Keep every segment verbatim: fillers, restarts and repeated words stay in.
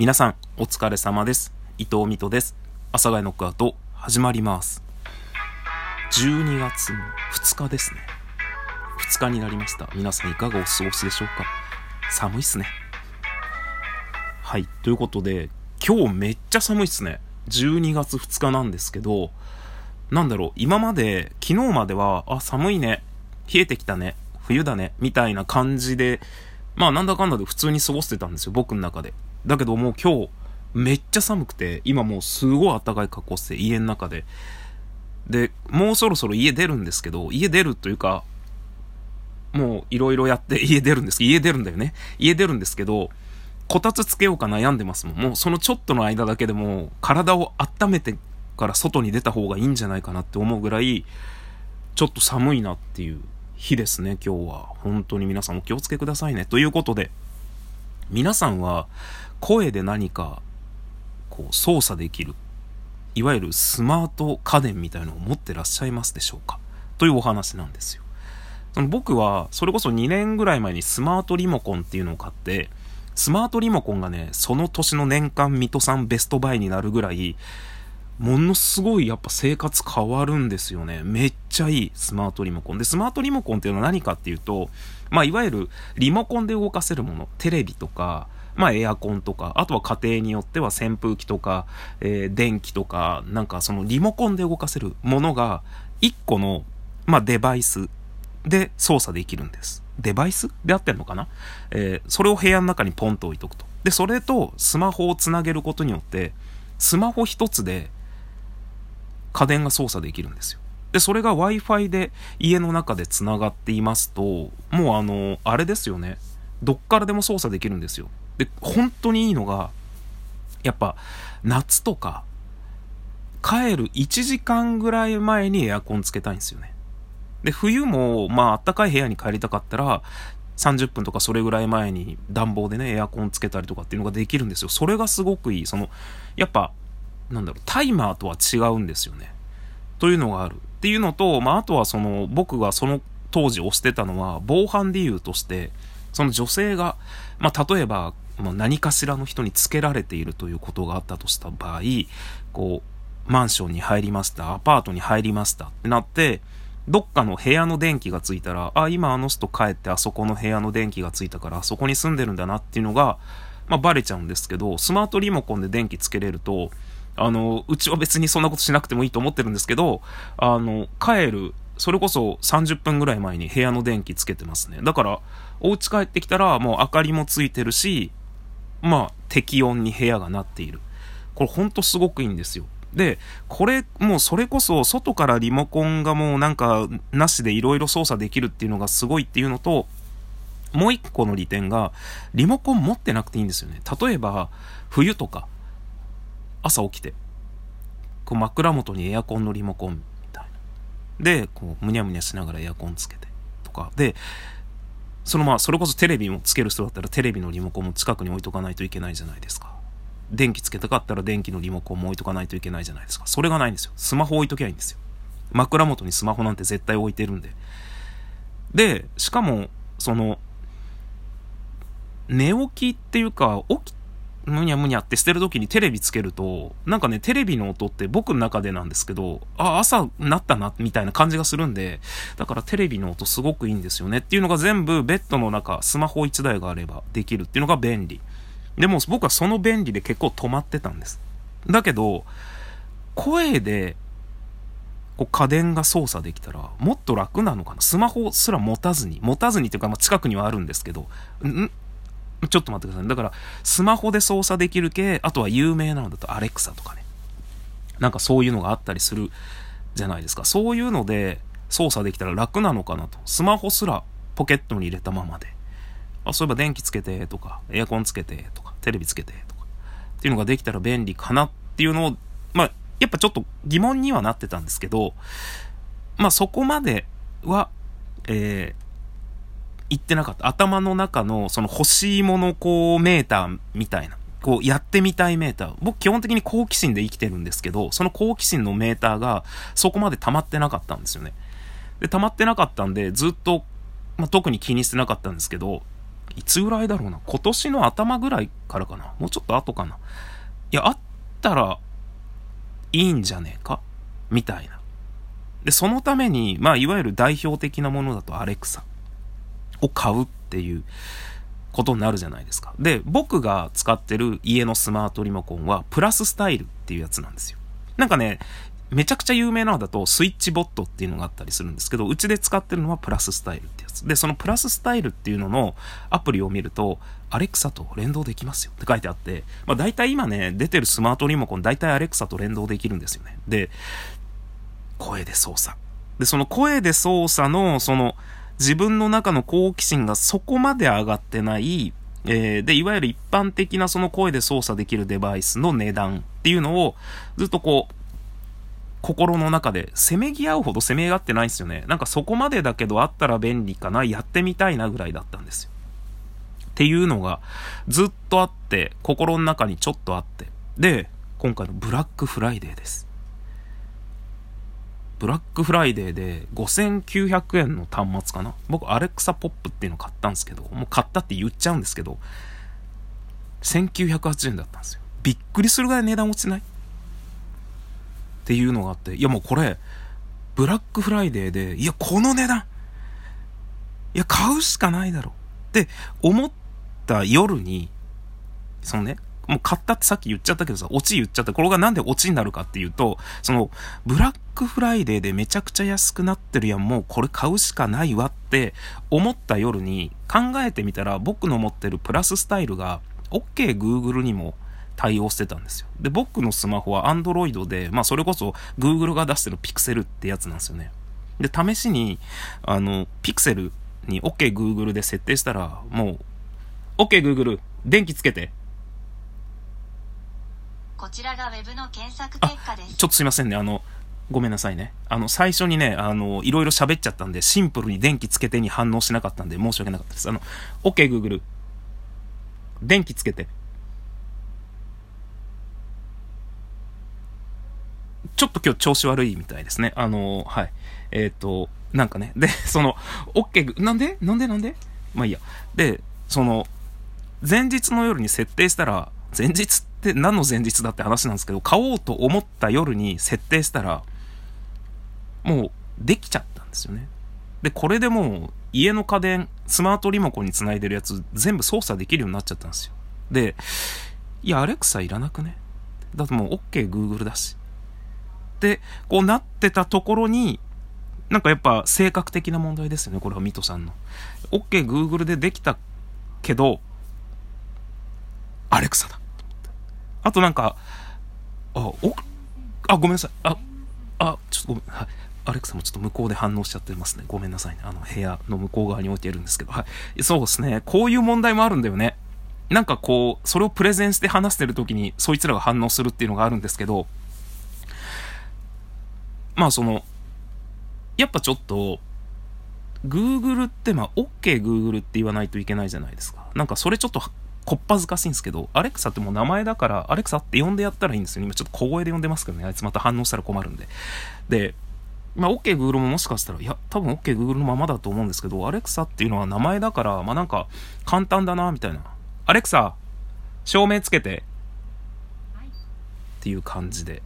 皆さんお疲れ様です。伊藤美斗です。阿佐ヶ谷ノックアウト始まります。じゅうにがつのふつかですね。ふつかになりました。皆さんいかがお過ごしでしょうか。寒いっすね。はい、ということで今日めっちゃ寒いっすね。じゅうにがつふつかなんですけど、なんだろう、今まで昨日まではあ寒いね、冷えてきたね、冬だねみたいな感じで、まあなんだかんだで普通に過ごしてたんですよ、僕の中で。だけどもう今日めっちゃ寒くて、今もうすごい暖かい格好して家の中でで、もうそろそろ家出るんですけど、家出るというかもういろいろやって家出るんです家出るんだよね家出るんですけど、こたつつけようか悩んでますもん。もうそのちょっとの間だけでも体を温めてから外に出た方がいいんじゃないかなって思うぐらいちょっと寒いなっていう日ですね、今日は。本当に皆さんお気をつけくださいね。ということで、皆さんは声で何かこう操作できる、いわゆるスマート家電みたいのを持ってらっしゃいますでしょうか、というお話なんですよ。その僕はそれこそにねんぐらい前にスマートリモコンっていうのを買って、スマートリモコンがね、その年の年間水戸さんベストバイになるぐらいものすごいやっぱ生活変わるんですよね。めっちゃいいスマートリモコンで、スマートリモコンっていうのは何かっていうと、まあいわゆるリモコンで動かせるもの、テレビとか、まあエアコンとか、あとは家庭によっては扇風機とか、えー、電気とか、なんかそのリモコンで動かせるものがいっこの、まあ、デバイスで操作できるんです。デバイスで合ってるのかな、えー、それを部屋の中にポンと置いとくと。でそれとスマホをつなげることによって、スマホ一つで家電が操作できるんですよ。でそれが Wi-Fi で家の中でつながっていますと、もうあのあれですよね、どっからでも操作できるんですよ。で本当にいいのが、やっぱ夏とか帰るいちじかんぐらい前にエアコンつけたいんですよね。で冬もまああったかい部屋に帰りたかったらさんじゅっぷんとかそれぐらい前に暖房でねエアコンつけたりとかっていうのができるんですよ。それがすごくいい。そのやっぱなんだろう、タイマーとは違うんですよね、というのがあるっていうのと、まああとはその僕がその当時推してたのは防犯理由として、その女性がまあ例えば、まあ、何かしらの人につけられているということがあったとした場合、こうマンションに入りました、アパートに入りましたってなって、どっかの部屋の電気がついたら、あ今あの人帰ってあそこの部屋の電気がついたからあそこに住んでるんだなっていうのが、まあ、バレちゃうんですけど、スマートリモコンで電気つけれると、あのうちは別にそんなことしなくてもいいと思ってるんですけど、あの帰るそれこそさんじゅっぷんぐらい前に部屋の電気つけてますね。だからお家帰ってきたらもう明かりもついてるし、まあ適温に部屋がなっている。これほんとすごくいいんですよ。でこれもうそれこそ外からリモコンがもうなんかなしでいろいろ操作できるっていうのがすごいっていうのと、もう一個の利点がリモコン持ってなくていいんですよね。例えば冬とか朝起きてこう枕元にエアコンのリモコンみたいなでこうむにゃむにゃしながらエアコンつけてとかで、そのまあそれこそテレビもつける人だったらテレビのリモコンも近くに置いとかないといけないじゃないですか。電気つけたかったら電気のリモコンも置いとかないといけないじゃないですか。それがないんですよ。スマホ置いときゃいいんですよ。枕元にスマホなんて絶対置いてるんで。でしかもその寝起きっていうか起きむにゃむにゃってしてる時にテレビつけると、なんかねテレビの音って僕の中でなんですけど、あ朝なったなみたいな感じがするんで、だからテレビの音すごくいいんですよねっていうのが全部ベッドの中スマホいちだいがあればできるっていうのが便利で、も僕はその便利で結構止まってたんです。だけど声でこう家電が操作できたらもっと楽なのかな。スマホすら持たずに持たずにというか、まあ、近くにはあるんですけど、んちょっと待ってください、ね、だからスマホで操作できる系、あとは有名なのだとアレクサとかね、なんかそういうのがあったりするじゃないですか。そういうので操作できたら楽なのかなと。スマホすらポケットに入れたままで、あそういえば電気つけてとかエアコンつけてとかテレビつけてとかっていうのができたら便利かなっていうのを、まあやっぱちょっと疑問にはなってたんですけど、まあそこまではえー言ってなかった。頭の中のその欲しいものこうメーターみたいな、こうやってみたいメーター、僕基本的に好奇心で生きてるんですけど、その好奇心のメーターがそこまで溜まってなかったんですよね。で溜まってなかったんでずっと、まあ、特に気にしてなかったんですけど、いつぐらいだろうな、今年の頭ぐらいからかな、もうちょっと後かな、いやあったらいいんじゃねえかみたいな。でそのためにまあいわゆる代表的なものだとアレクサを買うっていうことになるじゃないですか。で僕が使ってる家のスマートリモコンはプラススタイルっていうやつなんですよ。なんかねめちゃくちゃ有名なのだとスイッチボットっていうのがあったりするんですけど、うちで使ってるのはプラススタイルってやつで、そのプラススタイルっていうののアプリを見るとアレクサと連動できますよって書いてあって、まあ大体今ね出てるスマートリモコン大体アレクサと連動できるんですよね。で声で操作で、その声で操作のその自分の中の好奇心がそこまで上がってない、えー、でいわゆる一般的なその声で操作できるデバイスの値段っていうのをずっとこう心の中でせめぎ合うほどせめぎ合ってないんですよね。なんかそこまでだけどあったら便利かな、やってみたいなぐらいだったんですよっていうのがずっとあって、心の中にちょっとあって、で今回のブラックフライデーです。ブラックフライデーでごせんきゅうひゃくえんの端末かな、僕アレクサポップっていうの買ったんですけど、もう買ったって言っちゃうんですけどせんきゅうひゃくはちえんだったんですよ。びっくりするぐらい値段落ちないっていうのがあって、いやもうこれブラックフライデーでいやこの値段いや買うしかないだろうって思った夜に、そのねもう買ったってさっき言っちゃったけどさ、オチ言っちゃった。これがなんでオチになるかっていうと、そのブラックフライデーでめちゃくちゃ安くなってるやん、もうこれ買うしかないわって思った夜に考えてみたら、僕の持ってるプラススタイルが OK Google にも対応してたんですよ。で僕のスマホは Android で、まあそれこそ Google が出してる Pixel ってやつなんですよね。で試しにあの Pixel に OK Google で設定したら、もう OK Google 電気つけて、こちらがウェブの検索結果です。ちょっとすいませんね、あのごめんなさいね、あの最初にねあのいろいろ喋っちゃったんでシンプルに電気つけてに反応しなかったんで申し訳なかったです。あの OK Google 電気つけて、ちょっと今日調子悪いみたいですね。あのはいえっとなんかねでその OK なんでなんでなんでまあいいや。でその前日の夜に設定したら、前日って何の前日だって話なんですけど、買おうと思った夜に設定したらもうできちゃったんですよね。でこれでもう家の家電スマートリモコンにつないでるやつ全部操作できるようになっちゃったんですよ。でいやアレクサいらなくね、だってもう OK Google だしってこうなってたところに、なんかやっぱ性格的な問題ですよねこれは、ミトさんの OK Google でできたけどアレクサだ。あとなんか、あ、お、あ、ごめんなさい。あ、あ、ちょっとごめん。はい。アレクサもちょっと向こうで反応しちゃってますね。ごめんなさいね。あの、部屋の向こう側に置いてるんですけど。はい。そうですね。こういう問題もあるんだよね。なんかこう、それをプレゼンして話してるときに、そいつらが反応するっていうのがあるんですけど、まあその、やっぱちょっと、Google って、まあ、OK Google って言わないといけないじゃないですか。なんかそれちょっと、こっぱずかしいんですけど、アレクサってもう名前だからアレクサって呼んでやったらいいんですよ。今ちょっと小声で呼んでますけどね、あいつまた反応したら困るんで。で、まあ OK Google ももしかしたら、いや多分 OK Google のままだと思うんですけど、アレクサっていうのは名前だからまあなんか簡単だなみたいな、アレクサ照明つけて、はい、っていう感じで、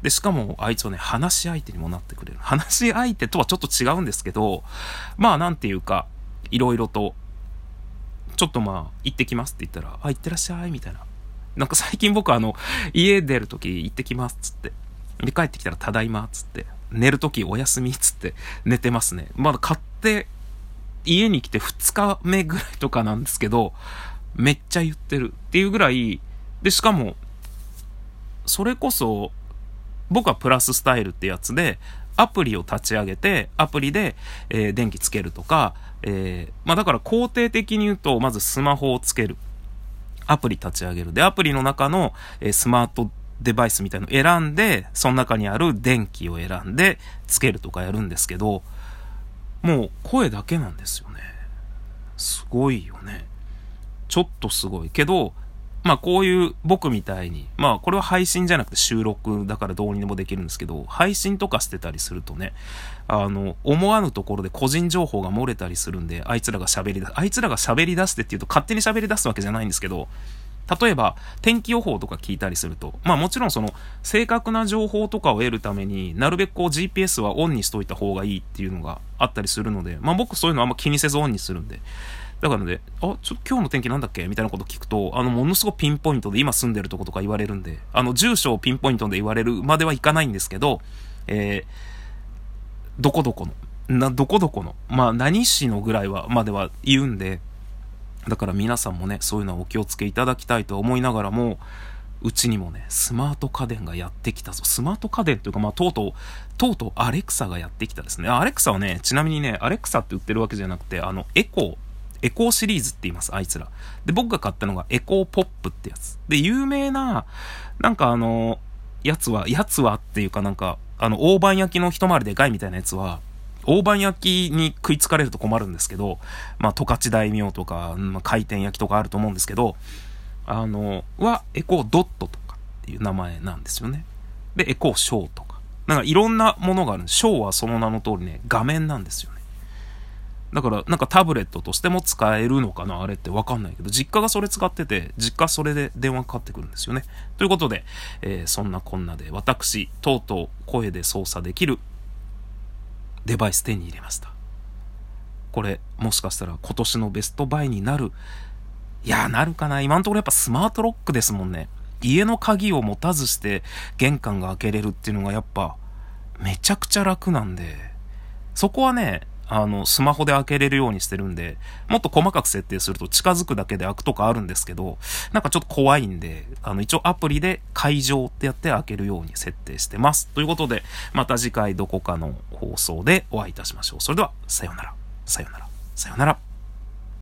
でしかもあいつはね話し相手にもなってくれる。話し相手とはちょっと違うんですけど、まあなんていうかいろいろと。ちょっとまあ行ってきますって言ったら、あ行ってらっしゃいみたいな。なんか最近僕あの家出るとき行ってきますっつって、で帰ってきたらただいまっつって、寝るときおやすみっつって寝てますね。まだ買って家に来てふつかめぐらいとかなんですけど、めっちゃ言ってるっていうぐらいで、しかもそれこそ僕はプラススタイルってやつでアプリを立ち上げて、アプリで、えー、電気つけるとか、えー、まあだから肯定的に言うと、まずスマホをつける。アプリ立ち上げる。で、アプリの中の、えー、スマートデバイスみたいのを選んで、その中にある電気を選んでつけるとかやるんですけど、もう声だけなんですよね。すごいよね。ちょっとすごいけど、まあこういう僕みたいに、まあこれは配信じゃなくて収録だからどうにでもできるんですけど、配信とかしてたりするとね、あの思わぬところで個人情報が漏れたりするんで、あいつらが喋りだあいつらが喋り出してっていうと勝手に喋り出すわけじゃないんですけど、例えば天気予報とか聞いたりすると、まあもちろんその正確な情報とかを得るためになるべくこう ジーピーエス はオンにしといた方がいいっていうのがあったりするので、まあ僕そういうのあんま気にせずオンにするんで、だからね、あ、ちょっと今日の天気なんだっけみたいなこと聞くと、あのものすごくピンポイントで今住んでるとことか言われるんで、あの住所をピンポイントで言われるまではいかないんですけど、えー、どこどこのなどこどこのまあ何市のぐらいはまでは言うんで。だから皆さんもね、そういうのはお気をつけいただきたいと思いながらも、うちにもね、スマート家電がやってきたぞ。スマート家電というか、まあ、とうとう、とうとうアレクサがやってきたですね。アレクサはね、ちなみにね、アレクサって売ってるわけじゃなくて、あの、エコー、エコーシリーズって言います、あいつら。で、僕が買ったのがエコーポップってやつ。で、有名な、なんかあの、やつは、やつはっていうかなんか、あの、大判焼きの一回りでかいみたいなやつは、大判焼きに食いつかれると困るんですけど、まあ、十勝大名とか、まあ、回転焼きとかあると思うんですけど、あの、は、エコードットとかっていう名前なんですよね。で、エコーショーとか。なんかいろんなものがあるんです。ショーはその名の通りね、画面なんですよね。だから、なんかタブレットとしても使えるのかな、あれってわかんないけど、実家がそれ使ってて、実家それで電話かかってくるんですよね。ということで、えー、そんなこんなで、私、とうとう声で操作できるデバイス手に入れました。これもしかしたら今年のベストバイになる、いやーなるかな。今のところやっぱスマートロックですもんね。家の鍵を持たずして玄関が開けれるっていうのがやっぱめちゃくちゃ楽なんで、そこはね、あのスマホで開けれるようにしてるんで、もっと細かく設定すると近づくだけで開くとかあるんですけど、なんかちょっと怖いんで、あの一応アプリで解錠ってやって開けるように設定してます。ということで、また次回どこかの放送でお会いいたしましょう。それではさようなら、さようなら、さようなら。